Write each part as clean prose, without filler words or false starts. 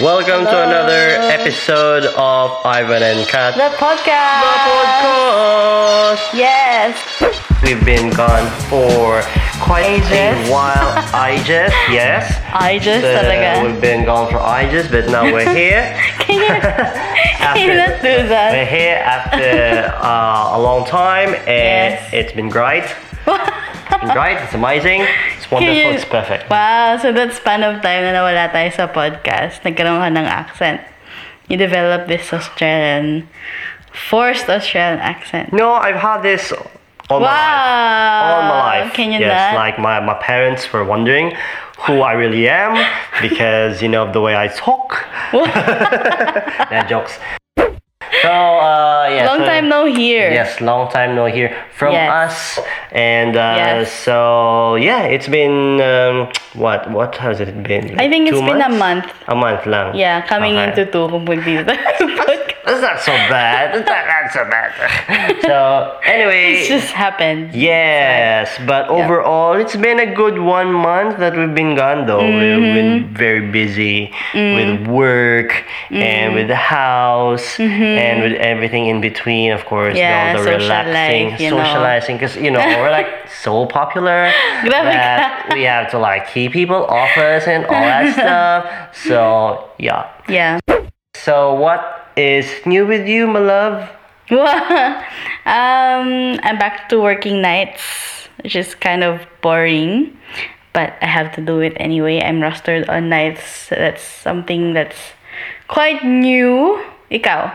Welcome to another episode of Ivan and Kat. The podcast. Yes. We've been gone for quite a while. We've been gone for ages, but now we're here. We're here after a long time, and It's been great. It's amazing. It's wonderful. It's perfect. Wow, so that span of time na nawala tayo sa podcast, nagkaroon ka ng accent. You developed this forced Australian accent. No, I've had this all my life. Can you not? Like my parents were wondering who I really am because, you know, of the way I talk. Nah, jokes. So, long time no hear from us. And it's been, what has it been? I think it's been a month. A month lang. Yeah, coming into two. That's not so bad. So, anyway. It's just happened. Yes, but overall, it's been a good 1 month that we've been gone though. Mm-hmm. We've been very busy with work and with the house and with everything in between, of course. Yeah, all the socializing. Because, you know, we're like so popular that we have to like keep people off us and all that stuff. So, yeah. Yeah. So, what is new with you, my love? I'm back to working nights, which is kind of boring, but I have to do it anyway. I'm rostered on nights. So that's something that's quite new. Ikaw?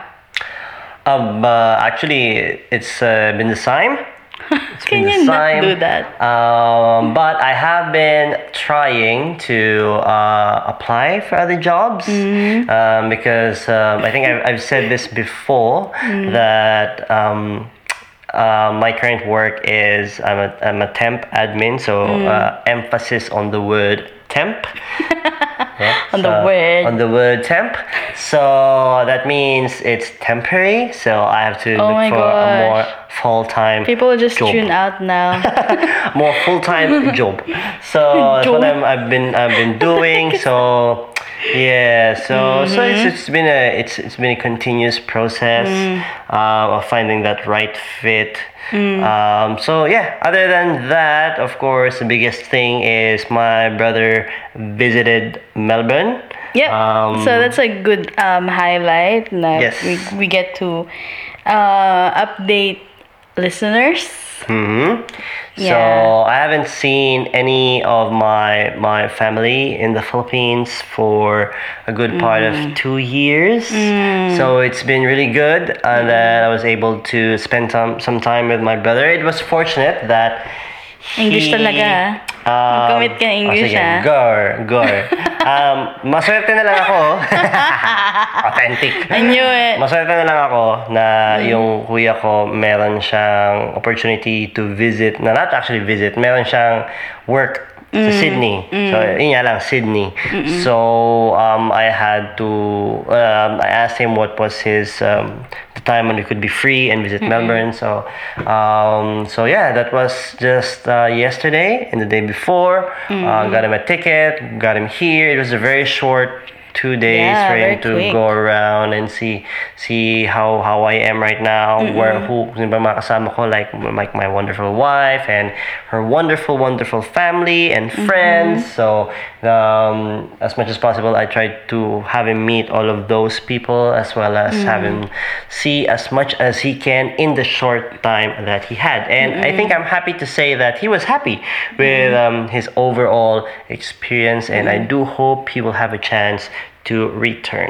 Actually, it's been the same. Can you not do that? But I have been trying to apply for other jobs because I think I've said this before that my current work is I'm a temp admin, so emphasis on the word temp. On the word temp. So that means it's temporary. So I have to look for a more full-time. People just job. Tune out now. More full-time job. So that's what I've been doing. So yeah. So it's been a continuous process of finding that right fit. So yeah, other than that, of course, the biggest thing is my brother visited Melbourne. Yeah. So that's a good highlight. We get to update listeners. So I haven't seen any of my family in the Philippines for a good part of 2 years. So it's been really good, and I was able to spend some time with my brother. It was fortunate that English talaga. Mag-commit ka English, ha? Gore. Maswerte na lang ako. Authentic. I knew it. Maswerte na lang ako na yung kuya ko meron siyang opportunity to visit, meron siyang work to Sydney. So, yun lang, Sydney. So, I asked him what was his, the time when we could be free and visit Melbourne. So, that was just yesterday and the day before. Got him a ticket, got him here. It was a very short 2 days for him to go around and see how I am right now, like my wonderful wife and her wonderful family and friends. So as much as possible, I tried to have him meet all of those people, as well as have him see as much as he can in the short time that he had. And I think I'm happy to say that he was happy with his overall experience, and I do hope he will have a chance to return.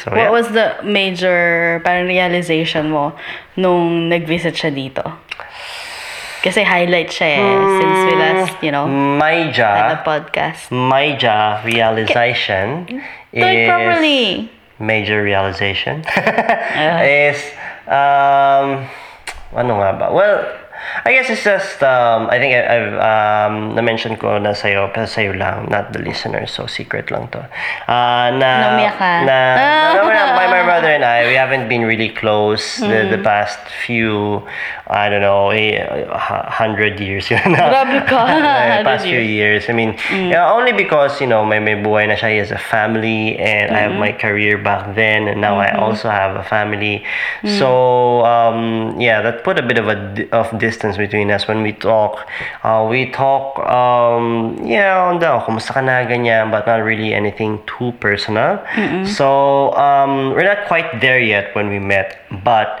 So, what was the major realization mo nung nag-visit siya dito? Kasi highlight siya since we last, you know, on the podcast. Major realization is I guess it's just, I think I've na-mention ko na sa'yo, pero sa'yo lang, not the listener, so secret lang to. My brother and I, we haven't been really close the past few, I don't know, 100 years. Grabe ka. Past few years. I mean, only because, you know, may buhay na siya, he has a family, and I have my career back then, and now I also have a family. So, yeah, that put a bit of distance between us when we talk. Yeah, on the kumusta ka na ganyan, but not really anything too personal. So we're not quite there yet when we met, but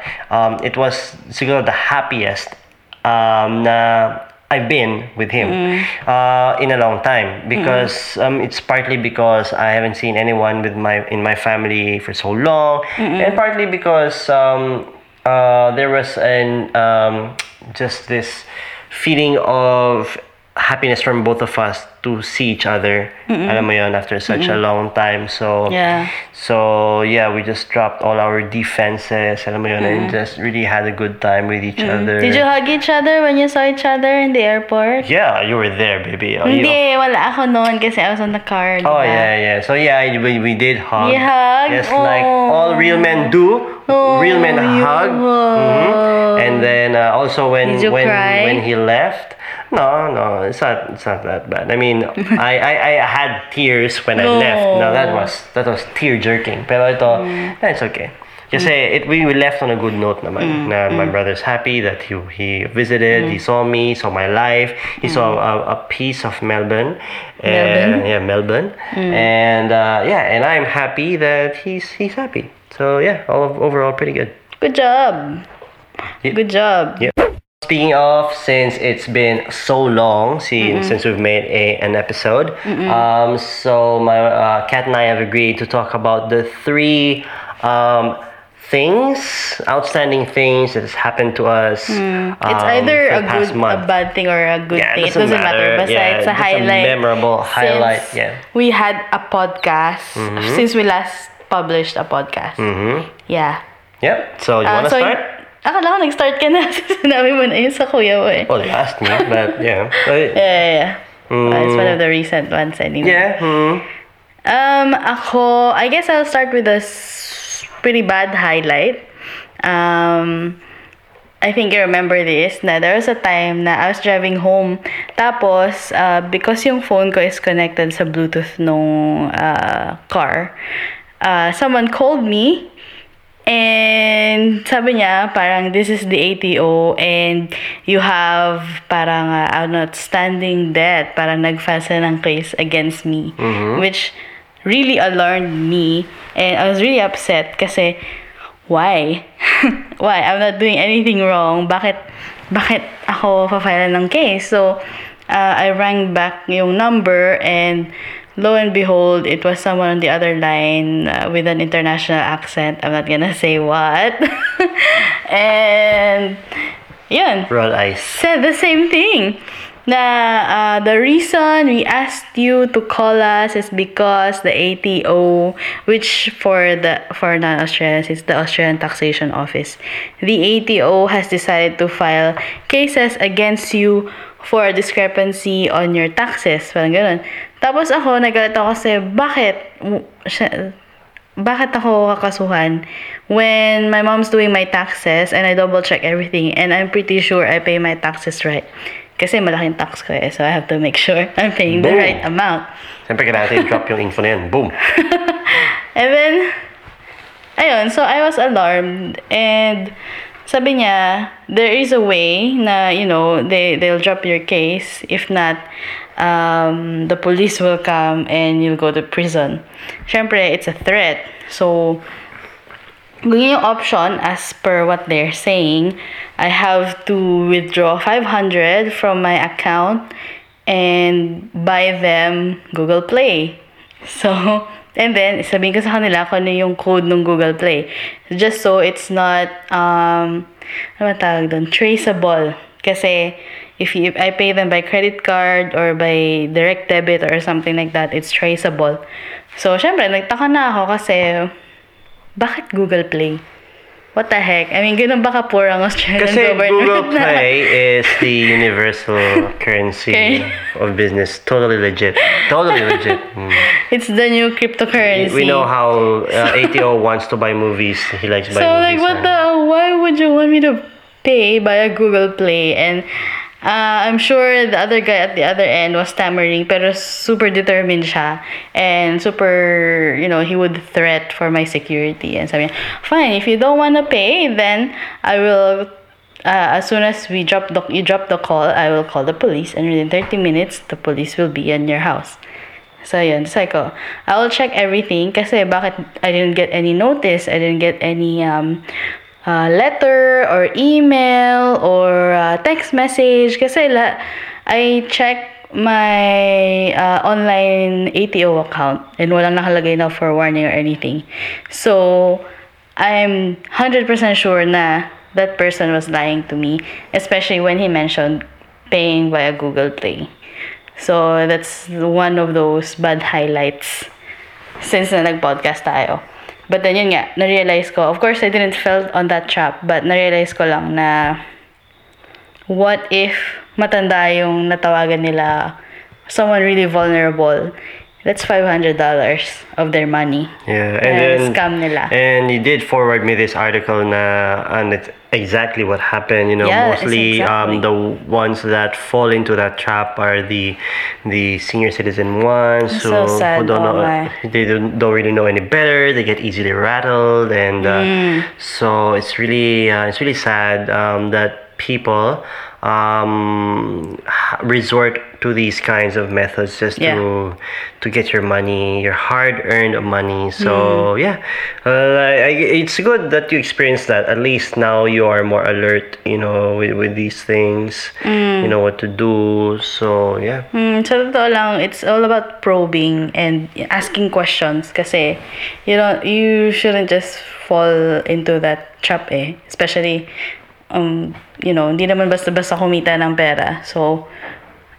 it was siguro the happiest na I've been with him in a long time, because it's partly because I haven't seen anyone with in my family for so long, and partly because there was an just this feeling of happiness from both of us to see each other, alam mo yun, after such a long time. So yeah, we just dropped all our defenses, alam mo yun, and just really had a good time with each other. Did you hug each other when you saw each other in the airport? Yeah, you were there, baby. Hindi, wala ako noon kasi I was on the car. Oh, yeah. So yeah, we did hug. You hugged? Yes, like all real men do. Real men hug. And then also when he left. No, it's not that bad. I mean, I had tears when I left. No, that was tear jerking. Pero ito, it's okay. Kasi we left on a good note naman. Na my brother's happy that he visited, he saw me, saw my life, he saw a piece of Melbourne. Melbourne. And and I'm happy that he's happy. So yeah, overall pretty good. Good job. Yeah. Good job. Yeah. Speaking of, since it's been so long since we've made an episode, so my Kat and I have agreed to talk about the three outstanding things that has happened to us. It's either a good, a bad thing, or a good thing. It doesn't matter. Basta it's a highlight. A memorable highlight. Yeah. We had a podcast since we last published a podcast. Yeah. Yep. So you want to start? Akala ko nag-start ka na. Sinabi mo na yun sa kuya mo eh. Well, you asked me, but yeah. Yeah. It's one of the recent ones anyway. Yeah. Ako, I guess I'll start with a pretty bad highlight. I think you remember this, na there was a time na I was driving home. Tapos, because yung phone ko is connected sa Bluetooth nung car, someone called me. And sabi niya, parang, this is the ATO and you have parang an outstanding debt, parang nag-file sila ng case against me, which really alarmed me, and I was really upset kasi why? Why? I'm not doing anything wrong. Bakit ako pa-file ng case? So I rang back yung number, and lo and behold, it was someone on the other line with an international accent. I'm not gonna say what. And yun. Roll eyes. Said the same thing. Na the reason we asked you to call us is because the ATO, which for non-Australians is the Australian Taxation Office, the ATO has decided to file cases against you for a discrepancy on your taxes. Parang ganun. Tapos ako, nagalit ako kasi bakit ako kakasuhan when my mom's doing my taxes and I double check everything and I'm pretty sure I pay my taxes right. Kasi malaking tax ko eh, so I have to make sure I'm paying the right amount. Siyempre, kailangan natin drop yung info na yan. Boom! And then, ayun, so I was alarmed, and sabi niya, there is a way na, you know, they'll drop your case. If not, the police will come and you'll go to prison. Siyempre, it's a threat. So, yung option, as per what they're saying, I have to withdraw 500 from my account and buy them Google Play. So, and then, sabihin ko sa kanila kung ano yung code ng Google Play. Just so it's not, ano matawag doon? Traceable. Kasi, if I pay them by credit card or by direct debit or something like that, it's traceable. So, syempre, nagtaka na ako kasi, bakit Google Play? What the heck? I mean, ganun ba ka-poor ang Australian government? Kasi Google Play is the universal currency of business. Totally legit. Totally legit. Mm. It's the new cryptocurrency. We know how ATO wants to buy movies. He likes to buy movies. So, like, what the... Why would you want me to pay by a Google Play? And... I'm sure the other guy at the other end was stammering, pero super determined siya. And super, you know, he would threat for my security. And sabi niya, fine, if you don't want to pay, then I will, as soon as we drop the call, I will call the police. And within 30 minutes, the police will be in your house. So, yun. So, ako, I will check everything kasi bakit I didn't get any notice, I didn't get any, letter or email or text message kasi I check my online ATO account and walang nakalagay na for warning or anything. So, I'm 100% sure na that person was lying to me, especially when he mentioned paying via Google Play. So, that's one of those bad highlights since na nag-podcast tayo. But then yun nga, na-realize ko, of course I didn't fell on that trap, but na-realize ko lang na what if matanda yung natawagan nila, someone really vulnerable, that's $500 of their money. Yeah, and then scam nila. And you did forward me this article na and it's exactly what happened, you know. Yeah, mostly exactly. The ones that fall into that trap are the senior citizen ones who don't know, they don't really know any better. They get easily rattled, and so it's really sad that people resort to these kinds of methods just to get your money, your hard-earned money. So it's good that you experienced that. At least now you are more alert, you know, with these things. You know what to do. So yeah. So totoo lang, it's all about probing and asking questions. Kasi you shouldn't just fall into that trap, eh? Especially. You know, hindi naman basta-basta kumita ng pera. So,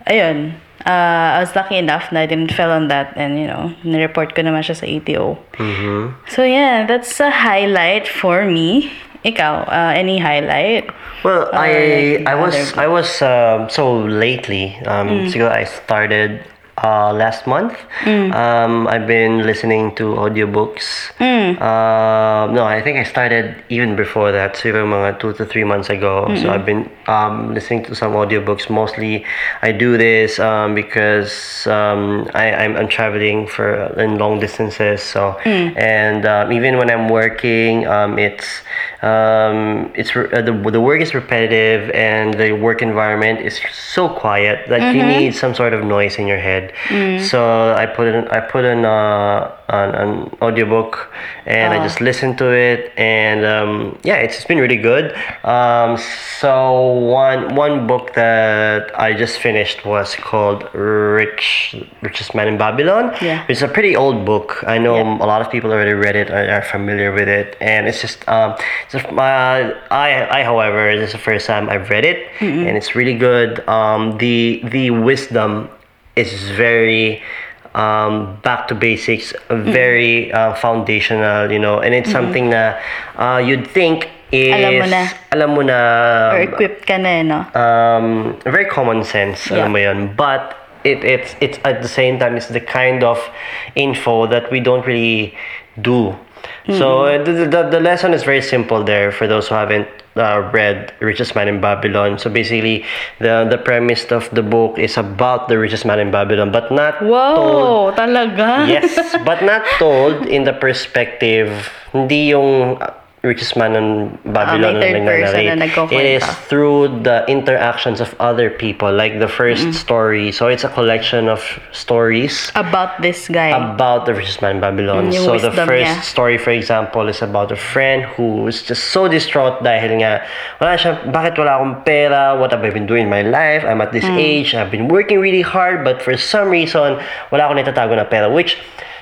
ayun. I was lucky enough na I didn't fell on that. And, you know, nireport ko naman siya sa ATO. Mm-hmm. So, yeah, that's a highlight for me. Ikaw, any highlight? Well, I was so lately, siguro I started last month. I've been listening to audiobooks. No, I think I started even before that, so even mga 2 to 3 months ago. So I've been listening to some audiobooks. Mostly I do this because I'm traveling for in long distances, so and even when I'm working, the work is repetitive and the work environment is so quiet that you need some sort of noise in your head. So I put in an audiobook and I just listened to it, and it's been really good. So one book that I just finished was called Richest Man in Babylon. Yeah. It's a pretty old book. I know a lot of people already read it, are familiar with it, and it's just however, this is the first time I've read it, and it's really good. The wisdom is very back to basics, very foundational, you know, and it's something that you'd think is alam mo na or equipped ka na, no? Very common sense, alam mo yun, but it's at the same time it's the kind of info that we don't really do. So the lesson is very simple there for those who haven't read Richest Man in Babylon. So basically, the premise of the book is about the richest man in Babylon, but not told. Talaga? Yes, but not told in the perspective. Hindi yung richest man in Babylon it is through the interactions of other people, like the first story. So it's a collection of stories about this guy, about the richest man in Babylon. So the first story, for example, is about a friend who is just so distraught dahil nga bakit wala akong pera, what have I been doing in my life, I'm at this age, I've been working really hard, but for some reason wala akong natatago na pera, which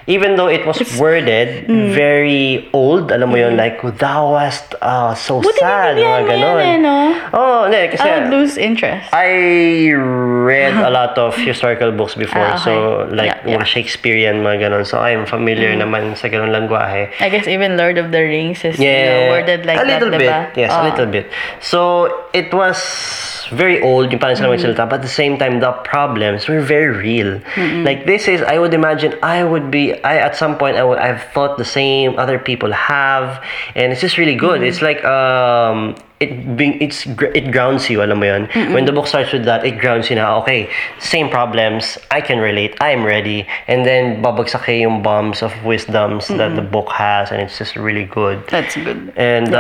even though it was worded very old, alam mo yun, like, thou wast so but sad, mga ganon. Yan, eh, no? Oh, nee, kasi I would lose interest. I read a lot of historical books before, so like mga Shakespearean, mga ganon. So I'm familiar naman sa ganon languaje. I guess even Lord of the Rings is worded like that, diba? Yes, a little bit. So it was very old, yung parang sa mga salita, but at the same time, the problems were very real. Mm-hmm. Like this is, I would imagine, at some point, I've thought the same, other people have, and it's just really good. Mm-hmm. It's like, it grounds you, alam mo yun. Mm-mm. When the book starts with that, it grounds you na, okay, same problems, I can relate, I'm ready, and then babagsak yung bombs of wisdoms that the book has, and it's just really good. That's good. And,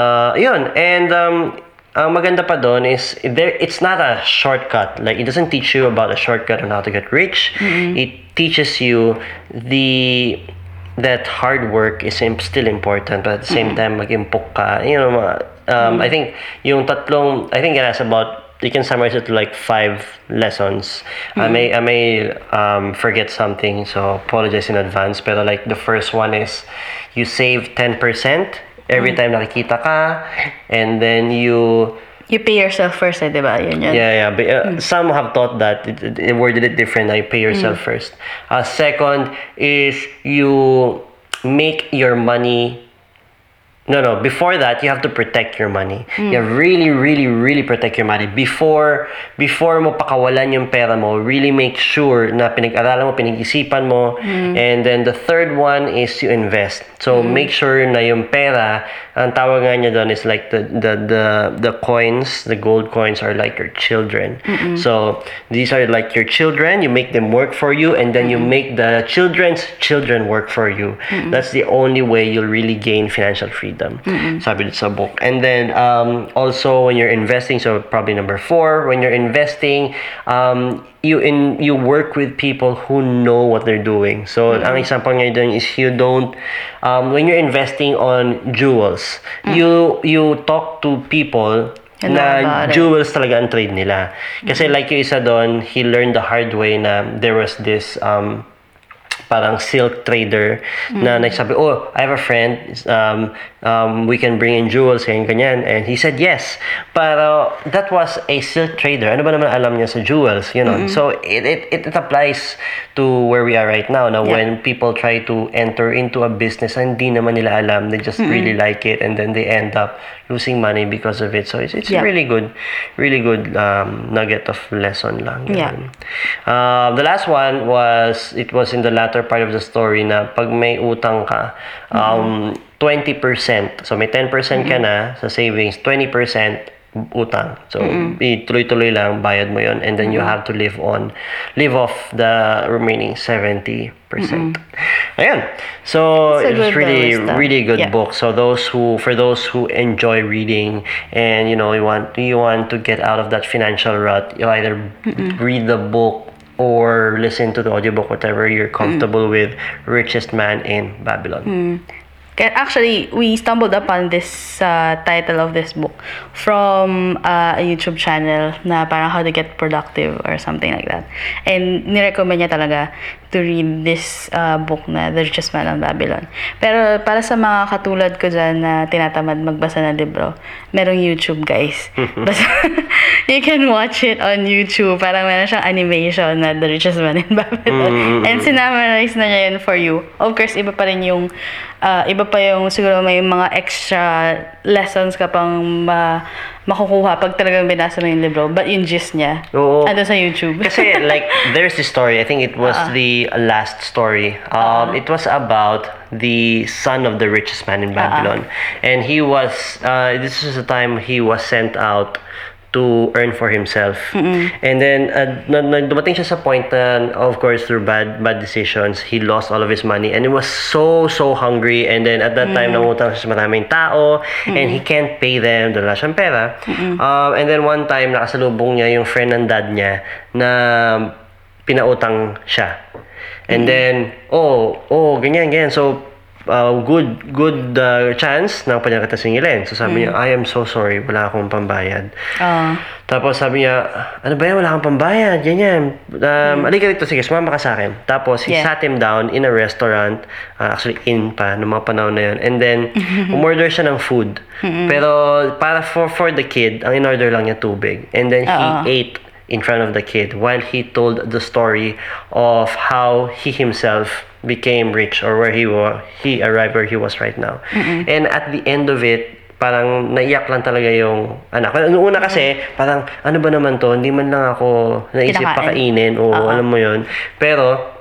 yun, and, ang maganda pa doon is there, it's not a shortcut. Like, it doesn't teach you about a shortcut on how to get rich. Mm-hmm. It teaches you that hard work is still important, but at the same time, mag-impok ka. You know, I think yung tatlong, I think it has about, you can summarize it to like 5 lessons. Mm-hmm. I may forget something, so apologize in advance. Pero like the first one is you save 10%. Every time nakikita ka, and then you pay yourself first, eh, diba? Yun yun. Yeah, yeah. But, some have thought that it worded it different. I pay yourself first. Second is you make your money. No. Before that, you have to protect your money. You have really, really, really protect your money. Before mo pakawalan yung pera mo, really make sure na pinag-aralan mo, pinag-isipan mo. And then the third one is you invest. So make sure na yung pera, ang tawag nga niya doon is like the coins, the gold coins are like your children. Mm-hmm. So these are like your children. You make them work for you, and then you make the children's children work for you. Mm-hmm. That's the only way you'll really gain financial freedom. Sabi dito sa book. And then also when you're investing, so probably number 4, when you're investing, you work with people who know what they're doing. So ang example nga doon is you don't when you're investing on jewels, you talk to people na jewels talaga ang trade nila. Kasi like yung isa doon, he learned the hard way na there was this parang silk trader na nagsabi, oh, I have a friend, we can bring in jewels, ganyan. And he said yes. Pero that was a silk trader. Ano ba naman alam niya sa jewels, you know? So it applies to where we are right now. Now when people try to enter into a business and hindi naman nila alam, they just really like it, and then they end up losing money because of it. So it's really good nugget of lesson lang. The last one was, it was in the latter part of the story na pag may utang ka, 20%, so may 10% ka na sa savings, 20% utang, so ituloy-tuloy lang bayad mo yon, and then you have to live off the remaining 70%. Ayan. So it's really, really good book. So for those who enjoy reading and you know you want to get out of that financial rut, you either read the book or listen to the audiobook, whatever you're comfortable with. Richest Man in Babylon. Actually, we stumbled upon this title of this book from a YouTube channel na parang how to get productive or something like that. And nirecommend niya talaga to read this book na The Richest Man in Babylon. Pero para sa mga katulad ko dyan na tinatamad magbasa ng libro, merong YouTube, guys. Basta, you can watch it on YouTube. Parang meron siyang animation na The Richest Man in Babylon. And sinamarize na niya yun for you. Of course, iba pa yung siguro may mga extra lessons ka pang makukuha pag talagang binasa mo yung libro. But yung gist niya, ando sa YouTube. Kasi like, there's this story. I think it was the last story. It was about the son of the richest man in Babylon. And he was, this is the time he was sent out to earn for himself. And then dumating siya sa point na, of course, through bad decisions, he lost all of his money, and he was so hungry, and then at that time nangutang siya sa maraming tao, and he can't pay them, wala siyang pera. And then one time nakasalubong niya yung friend ng dad niya na pinautang siya, and then ganyan. So good chance ng panyakita singilan. So sabi niya, I am so sorry, wala akong pambayad. Tapos sabi niya, ano ba yan, wala akong pambayad, ganyan. Alika rito, sige, sumama ka sa akin. Tapos he sat him down in a restaurant, actually in pa, noong mga panahon na yun. And then, umorder siya ng food. Pero para for the kid, ang in-order lang niya tubig. And then he ate in front of the kid while he told the story of how he himself became rich or where he arrived where he was right now. And at the end of it, parang naiyak lang talaga yung anak. Noong una kasi, parang ano ba naman to? Hindi man lang ako naisip pakainin o alam mo yun. Pero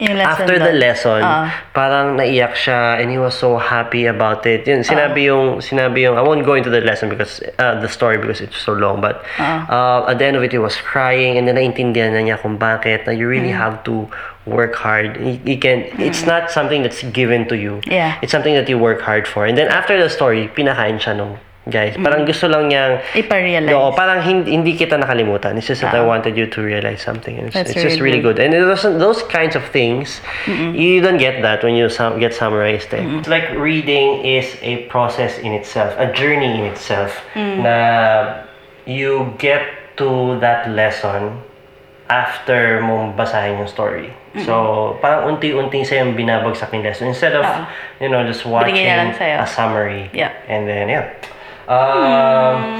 after the lesson, parang naiyak siya and he was so happy about it. Yun, sinabi yung I won't go into the lesson because the story because it's so long, but at the end of it he was crying and then naintindihan na niya kung bakit na you really have to work hard. You can it's not something that's given to you. Yeah. It's something that you work hard for. And then after the story, pinakain siya nung guys. Parang gusto lang niyang i-realize. No, parang hindi kita nakalimutan. It's just that I wanted you to realize something. It's just really good. And it wasn't those kinds of things. You don't get that when you get summarized. Eh. It's like reading is a process in itself, a journey in itself. Na you get to that lesson after mong basahin yung story. So, parang unti-unti sa'yo yung binabagsak yung lesson. Instead of, you know, just watching a summary. Yeah. And then, yeah.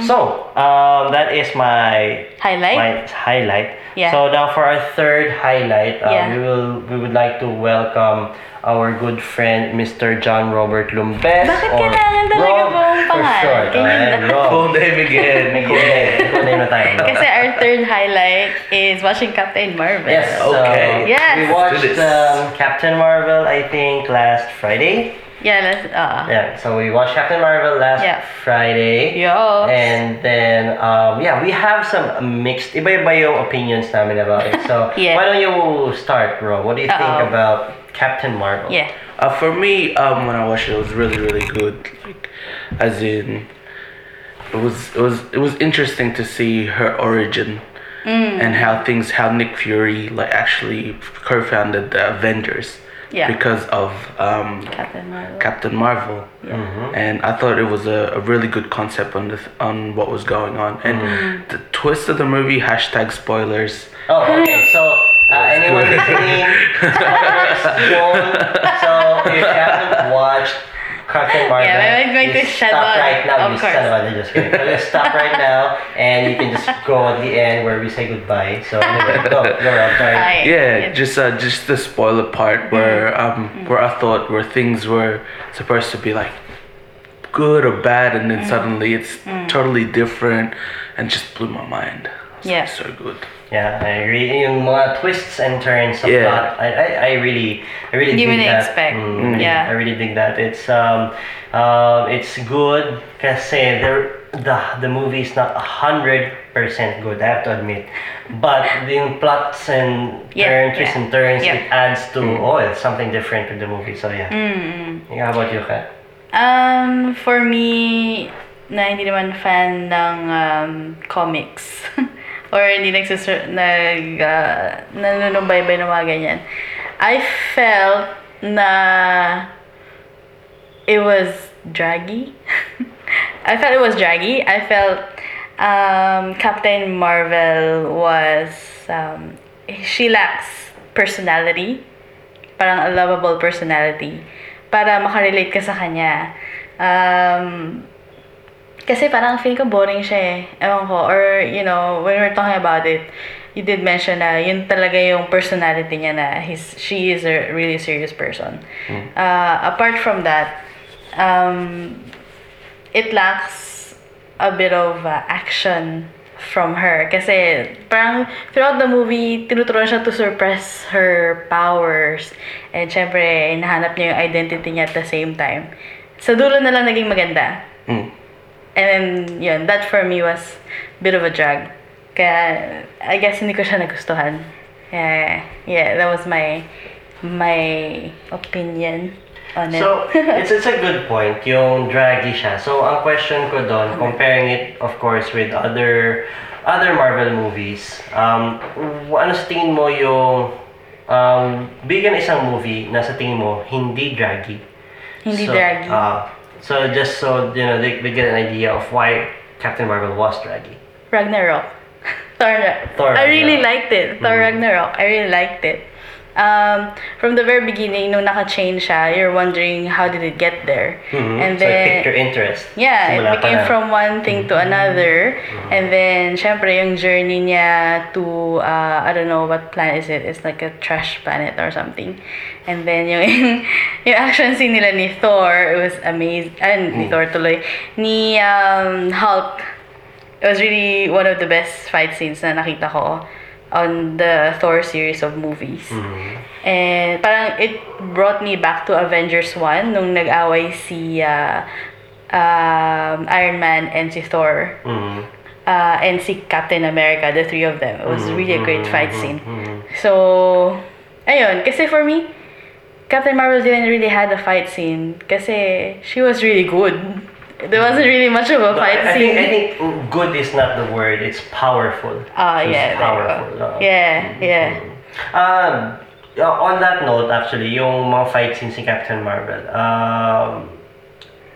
So, that is my highlight. Yeah. So now for our third highlight, we would like to welcome our good friend Mr. John Robert Lumbes. Bakit kailangan talaga buong pangalan? Full name again. Full name na tayo. Kasi our third highlight is watching Captain Marvel. Yes. Okay. Yes. We watched Captain Marvel, I think, last Friday. So we watched Captain Marvel last Friday. Yeah. And then we have some mixed iba-iba yung opinions namin about it. So why don't you start, Ro? What do you think about Captain Marvel? Yeah. For me, when I watched it, it was really, really good. Like, as in, it was interesting to see her origin and how Nick Fury actually co-founded the Avengers. Yeah. Because of Captain Marvel. Yeah. Mm-hmm. And I thought it was a really good concept on what was going on. And the twist of the movie, #spoilers. Oh, okay. So, anyone listening, so if you haven't watched Captain Marvel, stop right now and you can just go at the end where we say goodbye. So anyway, go around, sorry. Yeah, just the spoiler part where I thought where things were supposed to be like good or bad and then suddenly it's totally different and just blew my mind. Yeah. So good. Yeah, I agree. Yung mga twists and turns of plot, I really dig that. I really dig that. It's it's good kasi the movie is not 100% good, I have to admit. But the plots and twists and turns, it adds to it's something different with the movie. So yeah. How about you, Kat? For me, na hindi naman fan ng comics. Or hindi nanunumbay-bay na mga ganyan. I felt na it was draggy. I felt Captain Marvel was, she lacks personality. Parang a lovable personality. Para makarelate ka sa kanya. Kasi parang feeling ko boring siya eh. Ewan ko. Or, you know, when we're talking about it, you did mention na yun talaga yung personality niya na she is a really serious person. Apart from that, it lacks a bit of action from her. Kasi parang throughout the movie, tinuturuan siya to suppress her powers. And syempre, hinahanap niya yung identity niya at the same time. Sa dulo na lang naging maganda. And then, yun, that for me was a bit of a drag. Kaya, I guess hindi ko siya nagustuhan. Yeah, that was my opinion on it. So, it's a good point, yung draggy siya. So, ang question ko doon, comparing it, of course, with other Marvel movies, ano sa tingin mo yung bigyan isang movie na sa tingin mo hindi draggy, Hindi so, draggy. So just so you know, they get an idea of why Captain Marvel was draggy. Ragnarok. Thor. I really liked it. Thor Ragnarok. I really liked it. From the very beginning, nung naka-change siya, you're wondering how did it get there. Mm-hmm. And then, so it picked your interest. Yeah, it became from one thing to another. Mm-hmm. And then, syempre, yung journey niya to, I don't know what planet is it. It's like a trash planet or something. And then, yung action scene nila ni Thor, it was amazing. Ni Thor tuloy. Ni Hulk. It was really one of the best fight scenes na nakita ko on the Thor series of movies. Mm-hmm. And parang it brought me back to Avengers 1 nung nag-away si Iron Man and si Thor. Mm-hmm. And si Captain America, the three of them. It was really a great fight scene. Mm-hmm. So, ayun. Kasi for me, Captain Marvel didn't really had a fight scene. Kasi she was really good. There wasn't really much of a fight scene. I think good is not the word. It's powerful. It's powerful. On that note, actually, yung mga fight scenes ni Captain Marvel,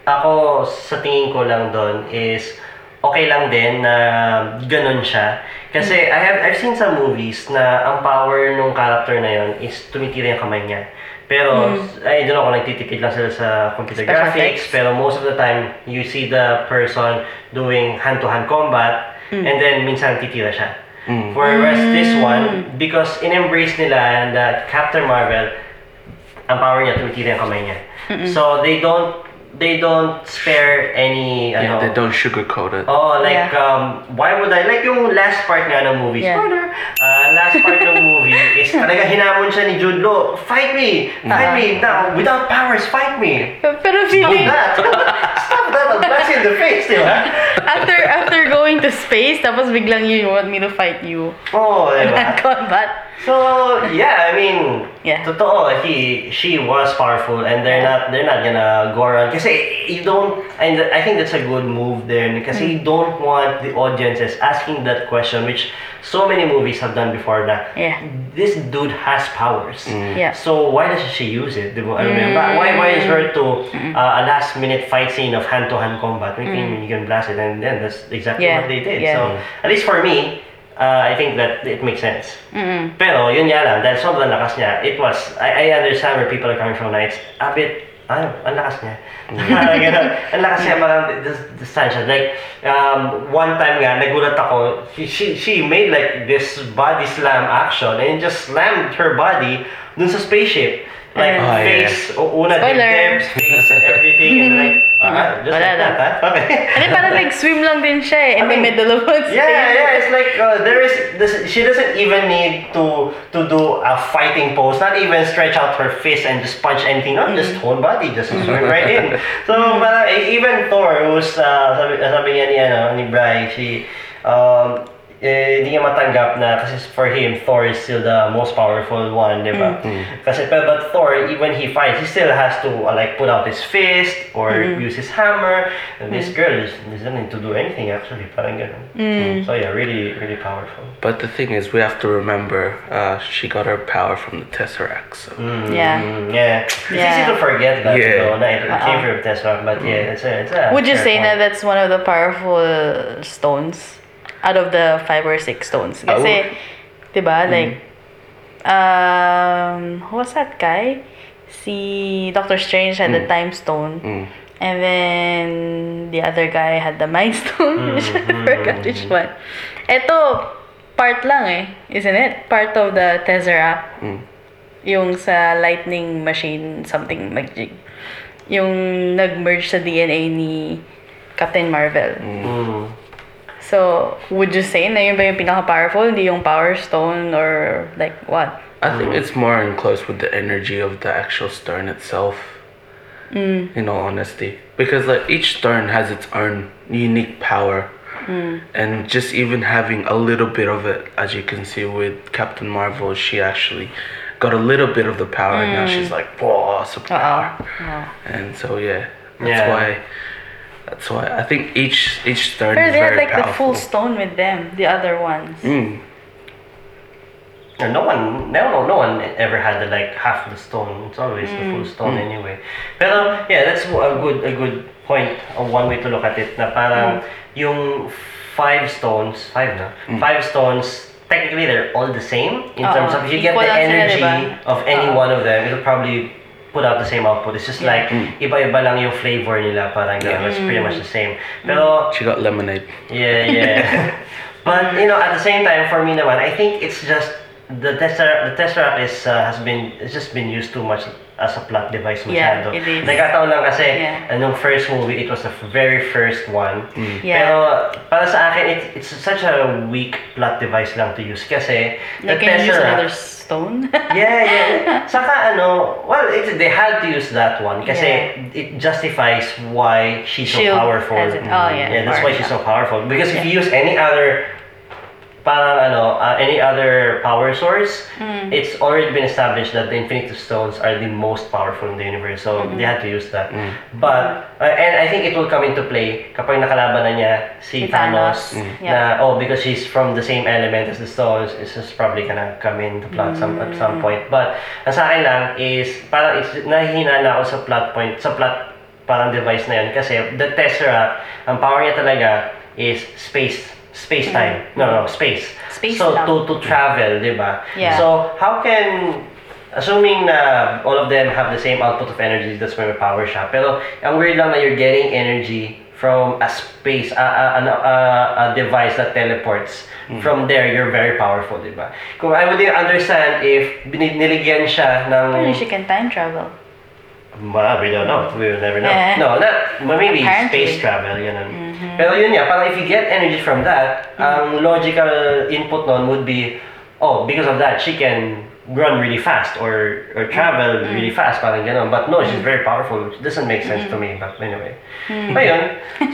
ako sa tingin ko lang doon is okay lang din na ganun siya. Kasi I've seen some movies na ang power nung character na yon is tumitira yung kamay niya. Pero, I don't know kung nagtitipid lang sila sa computer special graphics, pero most of the time, you see the person doing hand-to-hand combat, and then minsan titira siya. Whereas this one, because in-embrace nila that Captain Marvel, ang power niya, tumitira yung kamay niya. So, they don't spare any, they don't sugarcoat it. Why would I? Like yung last part nga ng movie, spoiler! Last part ng movie is talaga hinamon siya ni Jude Law, fight me, now, without powers, fight me! Pero feeling... Stop that, I'll blast you in the face, di ba? After going to space, tapos biglang you want me to fight you. Diba? Not combat. So, totoo, she was powerful and they're not gonna go around. Kasi you don't, and I think that's a good move there kasi you don't want the audiences asking that question, which so many movies have done before that. Yeah. This dude has powers. Yeah. So why does she use it? Why is her to a last minute fight scene of hand-to-hand combat? You can blast it and then that's exactly what they did. Yeah. So, at least for me, I think that it makes sense. Pero yun nga lang, dahil sobrang lakas niya, it was, I understand where people are coming from. It's a bit, ang lakas niya. Ang lakas niya, parang distansya. Like, one time nga, nagulat ako, she made like this body slam action and just slammed her body dun sa spaceship. Like, face, una, dibdibs, face, and everything, and like, just like that, Okay. And then parang like, swim lang din siya in the middle of what's it's like, she doesn't even need to do a fighting pose, not even stretch out her fist and just punch anything, just whole body, just swim right in. So, parang, even Thor, who's, sabi niya ni Bri, she, hindi niya matanggap na kasi for him, Thor is still the most powerful one, di ba? Kasi, but Thor, when he fights, he still has to like put out his fist or use his hammer. And this girl doesn't need to do anything actually, parang ganun. So yeah, really, really powerful. But the thing is, we have to remember, she got her power from the Tesseract, so. It's easy to forget that, though, na it came from the Tesseract, but it's a Would you say that that's one of the powerful stones? Out of the 5 or 6 stones. Kasi, diba, like, who was that guy? Si Doctor Strange had the Time Stone. And then, the other guy had the Mind Stone. I forgot which one. Eto, part lang isn't it? Part of the Tesseract. Yung sa lightning machine, something magic. Yung nag-merge sa DNA ni Captain Marvel. So, would you say na yun ba yung pinaka-powerful, hindi yung power stone or like what? I think it's more in close with the energy of the actual stone itself, in all honesty. Because like each stone has its own unique power. And just even having a little bit of it, as you can see with Captain Marvel, she actually got a little bit of the power and now she's like, whoa, superpower. And so that's why I think each stone is very powerful. They had like the full stone with them, the other ones. And no one ever had the, like, half the stone. It's always the full stone anyway. Pero yeah, that's a good point. One way to look at it. Na parang yung 5 stones. Technically, they're all the same in terms of if you get the energy of any one of them, it'll probably put out the same output. It's just like iba-iba lang yung flavor nila, parang it's pretty much the same. Pero she got lemonade. Yeah. But you know, at the same time, for me, naman, I think it's just. The Tesseract has just been used too much as a plot device. Masyado. Yeah, it is. Nagkataon lang kasi, anong first movie, it was the very first one. Mm. Yeah. Pero para sa akin, it's such a weak plot device lang to use kasi the Tesseract... They can use another stone? yeah. Saka they had to use that one kasi it justifies why she's so powerful. That's why she's so powerful. Because if you use any other... any other power source, it's already been established that the Infinity Stones are the most powerful in the universe, so they had to use that. But and I think it will come into play kapag nakalaban na niya si Thanos. Because she's from the same element as the stones, it's just probably gonna come into plot at some point. But sa akin lang is parang nahihina na ako sa plot parang device na yun kasi the Tesseract, ang power niya talaga is space. So to travel, diba? Yeah. So how can, assuming na all of them have the same output of energy, that's where my power siya. Pero ang weird lang na you're getting energy from a space, a device that teleports. From there, you're very powerful, diba? Kung I would understand if niligyan siya ng... Well, she can time travel. Well, we don't know. We will never know. Yeah. No, maybe apparently. Space travel, you know. Pero yun nga, parang if you get energy from that, ang logical input nun would be, because of that, she can run really fast or travel really fast, parang ganun. But no, she's very powerful, which doesn't make sense to me, but anyway. But yun,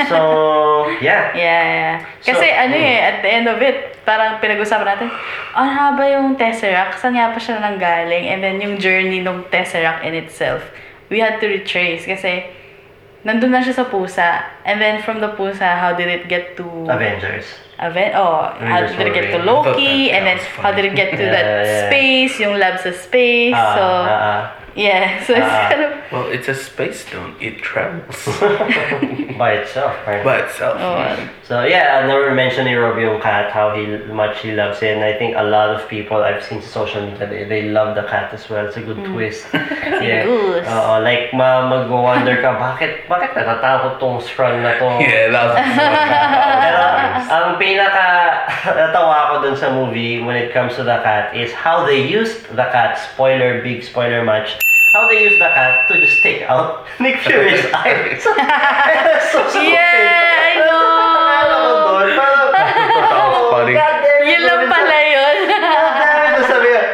so, yeah. Yeah. Kasi at the end of it, parang pinag-usapan natin, haba yung Tesseract, saan nga pa siya nanggaling, and then yung journey ng Tesseract in itself. We had to retrace kasi nandun na siya sa pusa, and then from the pusa, how did it get to Avengers? How did it get to Loki, and then how did it get to that space, yung lab sa space? It's kind of... Well, it's a space stone. It travels. By itself. So yeah, I never mentioned Robby and Kat, how much he loves it. And I think a lot of people I've seen social media, they love the cat as well. It's a good twist. Yeah. Goose. Like, mag-wonder ka, bakit natatakot tong shrug na to? Yeah, that's ang pinaka-natawa ko dun sa movie when it comes to the cat is how they used the cat. Big spoiler much. How they use the cat to just take out Nick Fury's eyes. so yeah, I know.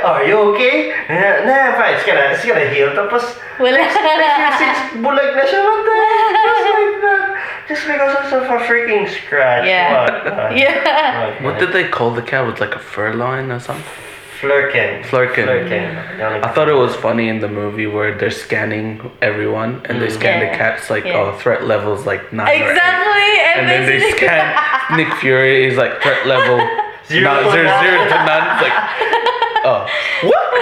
Are you okay? Nah, fine. It's gonna heal. Tapos, six bulag na siya. Just because of a freaking scratch. Yeah. What did they call the cat? Was like a furline or something? Flurkin. I thought it was funny in the movie where they're scanning everyone and they scan the cats like, threat level's like 9 exactly. And then they scan Nick Fury is like threat level 0 to 9. It's like, what?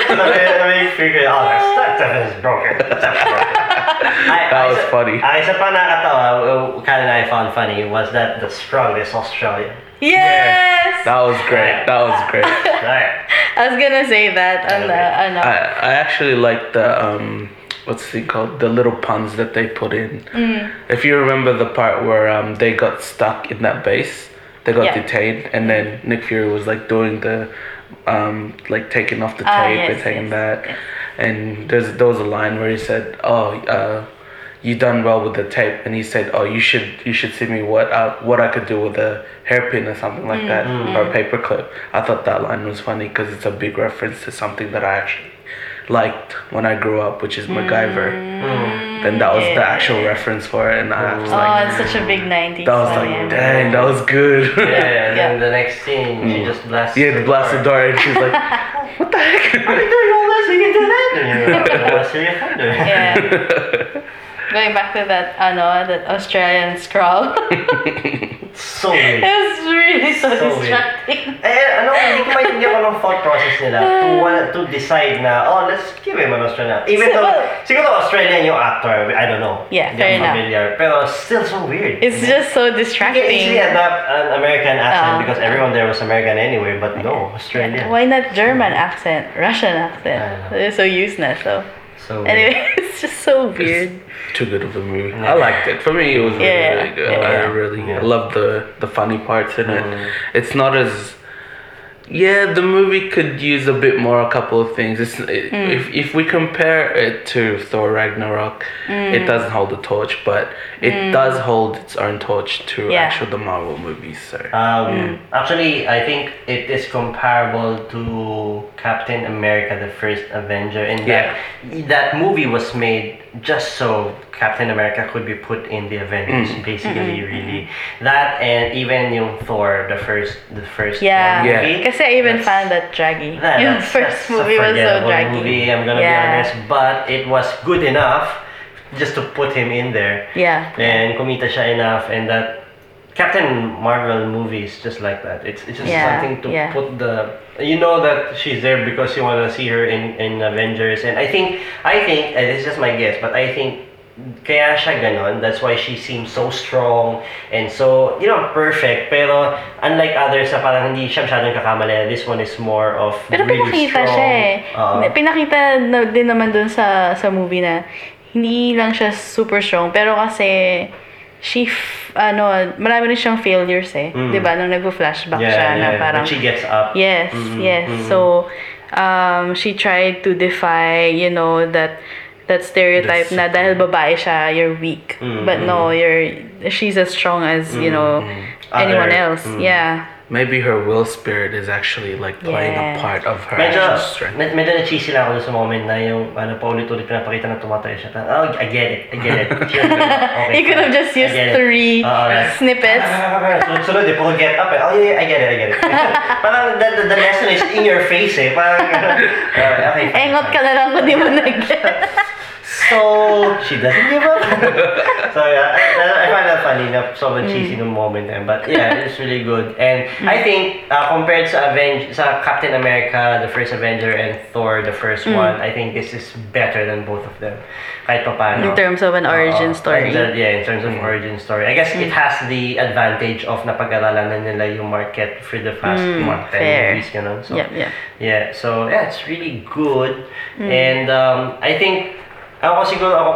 Let me figure out. That stuff is broken. That was funny. Isa pa nakatawa, Kyle and I found funny, was that the strongest Australian. Yes! That was great. I was gonna say that. I actually like the, the little puns that they put in. If you remember the part where they got stuck in that base, they got detained, and then Nick Fury was like doing the, taking off the tape and taking that. Yes. And there was a line where he said, you done well with the tape, and he said, you should see me what I could do with a hairpin or something like that, or a paperclip. I thought that line was funny because it's a big reference to something that I actually liked when I grew up, which is MacGyver. Then that was the actual reference for it, and I was like, it's such a big 90s. That was dang, that was good. And then the next scene, she just blasts the door, and she's like, what the heck? Are you doing all this? You can do that? Going back to that Australian scroll. So weird. It's really so distracting. Ano, hindi ko maintindihan anong thought process nila to decide na, oh, let's give him an Australian. Even though, siguro Australian yung actor, I don't know. Yeah, fair enough. Familiar, pero still so weird. It's just so distracting. You can easily adapt an American accent because everyone there was American anyway, but no, Australian. Why not German accent, Russian accent? They're so useless, though. So anyway, it's just so weird. It's too good of a movie. Yeah. I liked it. For me, it was really, really good. I really loved the funny parts in it. It's not as... Yeah, the movie could use a bit more, a couple of things. If we compare it to Thor Ragnarok, it doesn't hold the torch, but it does hold its own torch to actual the Marvel movies. So actually, I think it is comparable to Captain America: The First Avenger in that that movie was made just so Captain America could be put in the Avengers, basically, really. That and even yung Thor, the first movie. Because I even found that draggy. The first movie was so draggy. Movie, I'm gonna be honest, but it was good enough just to put him in there. Yeah. And kumita siya enough, and that Captain Marvel movie is just like that. It's just something to put the, you know, that she's there because you wanna see her in Avengers, and I think and it's just my guess, but I think kaya siya ganon. That's why she seems so strong and so, you know, perfect. Pero unlike others, parang hindi siya masyadong kakamali. This one is more of pero really strong. Pero pinakita siya pinakita din naman dun sa movie na hindi lang siya super strong. Pero kasi she marami rin siyang failures diba? Nung nagpo-flashback siya na parang when she gets up. Yes, So she tried to defy, you know, that stereotype na dahil babae siya, you're weak. But no, she's as strong as, you know, anyone else. Yeah. Maybe her will spirit is actually like playing a part of her actual strength. Medyo na-cheesy lang ako sa moment na yung paulit-ulit pinapakita na tumatay siya. Oh, I get it. Okay. You could have just used 3 snippets. Sulod eh, puro get up eh. Oh yeah, I get it. Parang the lesson is in your face eh. Parang, okay. Engot ka na lang kung di mo nag-get. So she doesn't give up. So I find that funny, so much cheesy in the moment, but it's really good. And I think compared to Captain America: The First Avenger and Thor: The First One, I think this is better than both of them. Kahit papaano. In terms of an origin story. In terms of origin story, I guess it has the advantage of napag-aralan na nila yung market for the past 10 movies, you know. So, yeah. So it's really good, and I think. Ako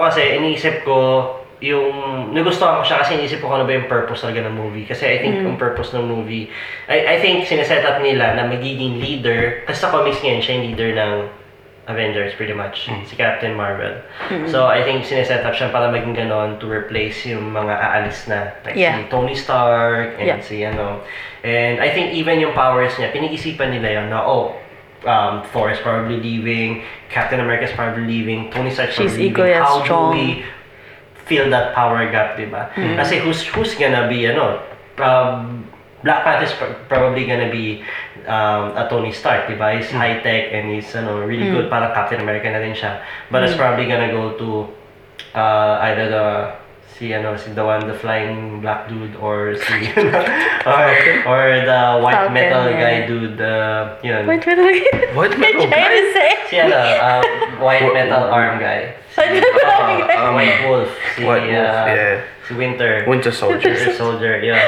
kasi, iniisip ko yung... Nagustuhan ko siya kasi iniisip ko ano ba yung purpose talaga ng movie. Kasi I think yung purpose ng movie... I think sineset up nila na magiging leader. Kasi sa comics ngayon, siya yung leader ng Avengers pretty much. Si Captain Marvel. So I think sineset up siya para maging ganon to replace yung mga aalis na. Like si Tony Stark and si ano. And I think even yung powers niya, pinag-isipan nila yun na Thor is probably leaving, Captain America is probably leaving, Tony Stark is probably leaving. Equally as strong. How do we fill that power gap, diba? Kasi who's gonna be, Black Panther is probably gonna be a Tony Stark, diba? He's high tech and he's really good, para Captain America na din siya. But it's probably gonna go to either the one, the flying black dude, or or the white Falcon, metal guy dude, white metal guy. What metal guy? White metal arm guy. White wolf. Winter Soldier. Yeah.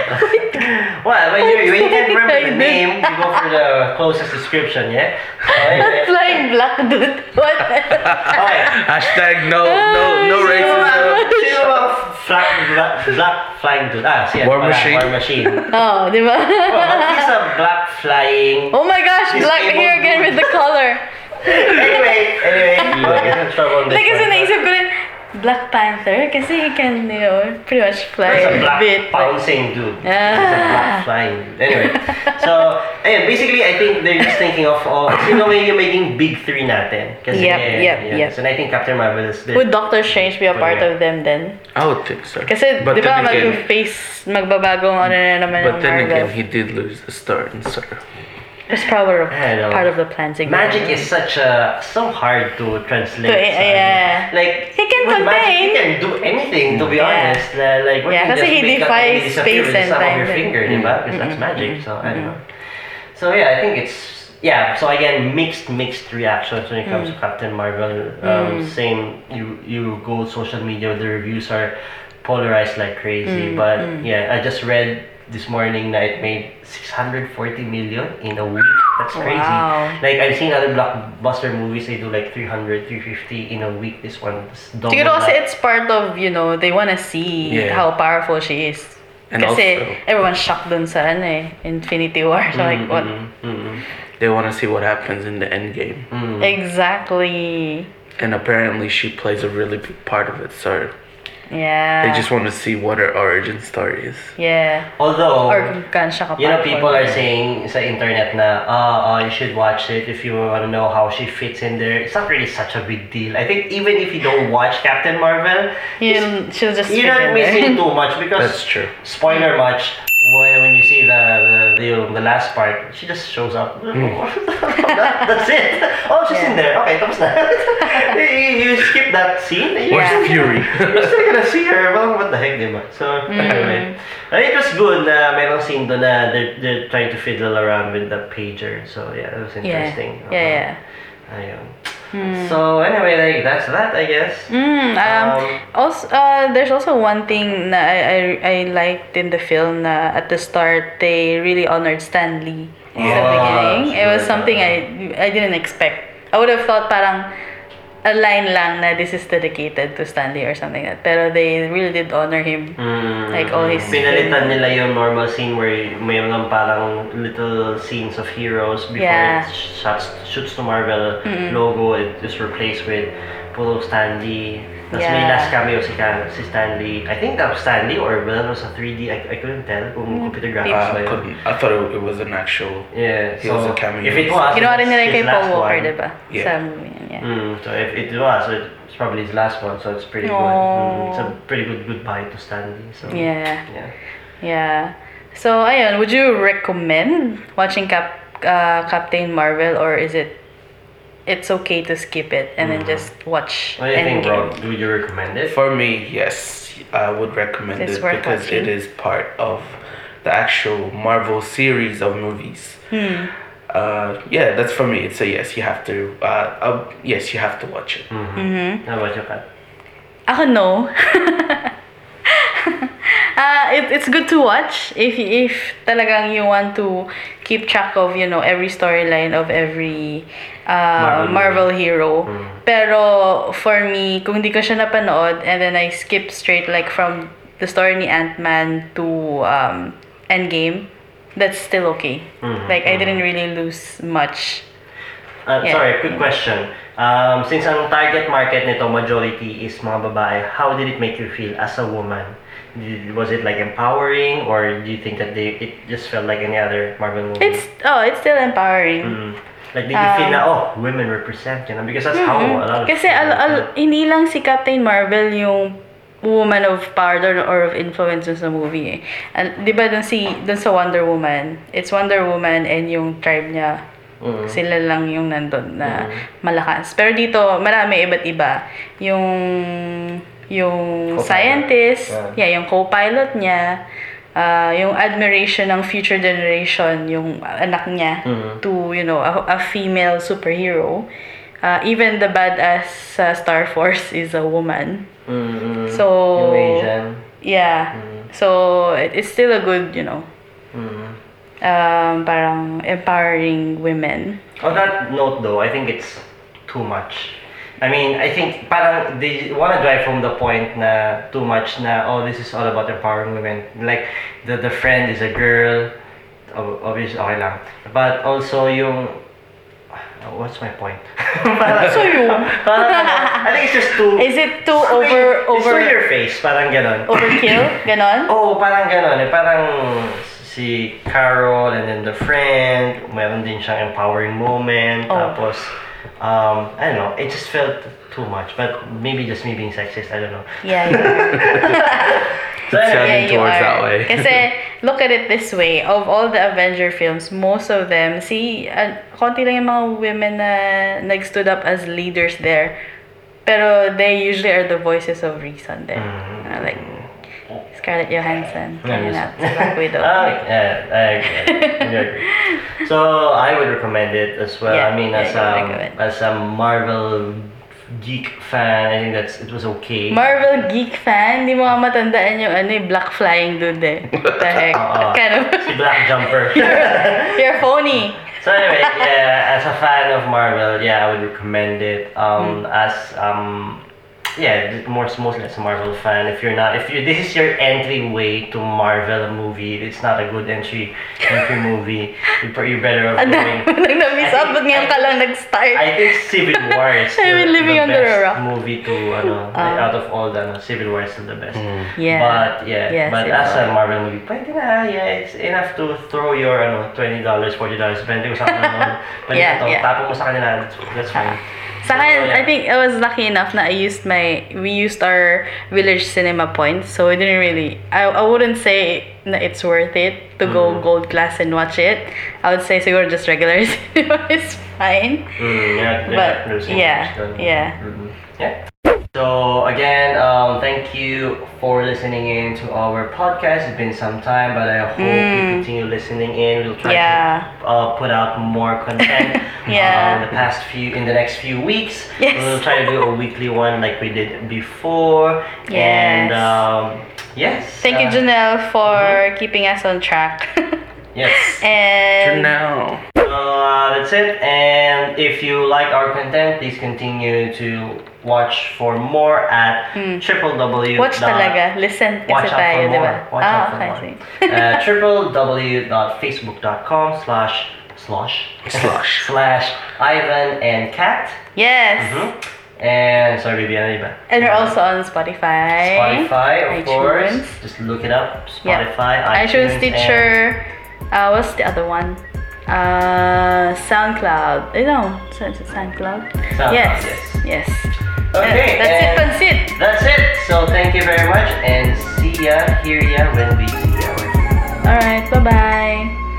Well, when you can't remember the name, you go for the closest description, yeah? That's like black dude. What? Hashtag no racism. Sino ba black flying dude? War Machine. Oh, di ba? He's a black flying... Oh my gosh, black here again with the color. Anyway. I'm in trouble on this one. Naisip ko rin, Black Panther, kasi he can, pretty much fly a bit. Pouncing dude. It's a black flying dude. Anyway, so, basically, I think they're just thinking of all, you're making big three natin. Kasi, yep. So, I think Captain Marvel is there. Would Doctor Strange be a part of them then? I would think so. Kasi, di ba, magbabagong naman ng Marvel. But then again, he did lose the star, and so... It's probably part of the plan. Magic is such a so hard to translate. Yeah. Like he can contain. Magic, he can do anything. To be honest, like because he defies space and time. Your finger, right? Because that's magic. So I don't know. So yeah, I think it's. Yeah, so again, mixed reactions when it comes to Captain Marvel. Same, you go social media, the reviews are polarized like crazy. But yeah, I just read this morning that it made 640 million in a week. That's crazy. Wow. Like, I've seen other blockbuster movies, they do like 300, 350 in a week. This one was double. Because also it's part of, they want to see how powerful she is. And kasi everyone's shocked dun sa Infinity War. So like, what? They want to see what happens in the Endgame. Exactly. And apparently she plays a really big part of it, so... Yeah. They just want to see what her origin story is. Yeah. Although, people are saying sa internet na, you should watch it if you want to know how she fits in there. It's not really such a big deal. I think even if you don't watch Captain Marvel, she'll just you're not missing too much because... That's true. Spoiler much. When you see the last part, she just shows up. That's it. Oh, she's in there. Okay, tapos na. You skip that scene. Where's Fury? You're still gonna see her. Well, what the heck, diba? So anyway, it was good. Merong scene doon na they're trying to fiddle around with the pager. So yeah, it was interesting. Ayun. So anyway, like that's that, I guess. Also, there's also one thing that I liked in the film. At the start, they really honored Stan Lee in the beginning. It was something I didn't expect. I would have thought parang a line lang na this is dedicated to Stan Lee or something like that. Pero they really did honor him. Like all his. Pinalitan nila yung normal scene where may mga parang little scenes of heroes before it shoots to Marvel logo. It is replaced with puro Stan Lee. Tapos may last cameo si Stan Lee. I think that was Stan Lee or whether it was a 3D. I couldn't tell kung computer graphics. I thought it was an actual. Yeah, so was a cameo. If it was, you know what I mean? Kay Paul Walker, diba? Yeah. So if it was, it's probably his last one. So it's pretty good. It's a pretty good goodbye to Stan Lee. So yeah. So ayun, would you recommend watching Captain Marvel, or is it? It's okay to skip it and then just watch. What do you think, Rob? Would you recommend it? For me, yes, I would recommend it because it is part of the actual Marvel series of movies. Yeah, that's for me. It's a yes. You have to. Yes, you have to watch it. How about you, Kat? Ako no. It's good to watch if talagang you want to keep track of every storyline of every Marvel hero. Pero for me, kung di ko siya napanood and then I skip straight like from the story ni Ant Man to Endgame, that's still okay. I didn't really lose much. Sorry, quick question. Since ang target market nito majority is mga babae, how did it make you feel as a woman? Was it like empowering, or do you think that it just felt like any other Marvel movie? It's still empowering. Like did you feel na women represent, because that's how a lot of. Kasi hindi lang si Captain Marvel yung woman of power or of influence sa movie. And di ba dun sa Wonder Woman? It's Wonder Woman and yung tribe niya. Sila lang yung nandun na malakas. Pero dito, marami iba't iba. Yung co-pilot. Scientist, yung co-pilot niya, yung admiration ng future generation, yung anak niya to, a female superhero. Even the badass Star Force is a woman. So, So, it's still a good, parang empowering women. On that note though, I think it's too much. I mean, I think parang they want to drive home the point na too much na, this is all about empowering women. Like, the friend is a girl, obviously, okay lang. But also yung... what's my point? So you. I think it's just too. Is it too over? It's your face, parang ganon. Overkill, ganon. Parang ganon. Parang si Carol and then the friend. Meron din siyang empowering moment. Tapos, I don't know. It just felt too much. But maybe just me being sexist. I don't know. Yeah. It's heading towards that way. Kasi look at it this way, of all the Avenger films, most of them, konti lang yung mga women na nag-stood up as leaders there. Pero they usually are the voices of reason there. Mm-hmm. Like Scarlett Johansson coming up to Black Widow. Yeah, I agree. So I would recommend it as well. Yeah, I mean, as a Marvel geek fan, I think it was okay. Marvel geek fan? Di mo matandaan yung black flying dude eh. What the heck? Si Black Jumper. You're phony. So anyway, yeah, as a fan of Marvel, yeah, I would recommend it. Mostly as a Marvel fan. If this is your entryway to Marvel movie, it's not a good entry movie. You're better off doing. I think Civil War is the best movie to out of all the Civil War is still the best. Yeah. But yeah, yes, but as a Marvel movie, it's enough to throw your $20, $40, spending something on. But tapos mo sa kanila, that's fine. I think I was lucky enough that we used our village cinema points, so we didn't really. I wouldn't say that it's worth it to go gold class and watch it. I would say so you're just regular cinema is fine. So again, thank you for listening in to our podcast. It's been some time, but I hope you continue listening in. We'll try to put out more content in the next few weeks. Yes. We'll try to do a weekly one like we did before. Yes. And thank you, Janelle, for keeping us on track. Yes. And Janelle. That's it. And if you like our content, please continue to watch for more at www. Watch talaga. Listen. Watch out for more. www.facebook.com// Ivan and Kat. Yes. And sorry, Bibiana. And we're also on Spotify. Spotify, of course. Just look it up. Spotify, iTunes, Stitcher. What's the other one? SoundCloud. SoundCloud. Yes. Okay. That's it. So thank you very much, and see ya, hear ya when we see ya. All right. Bye bye.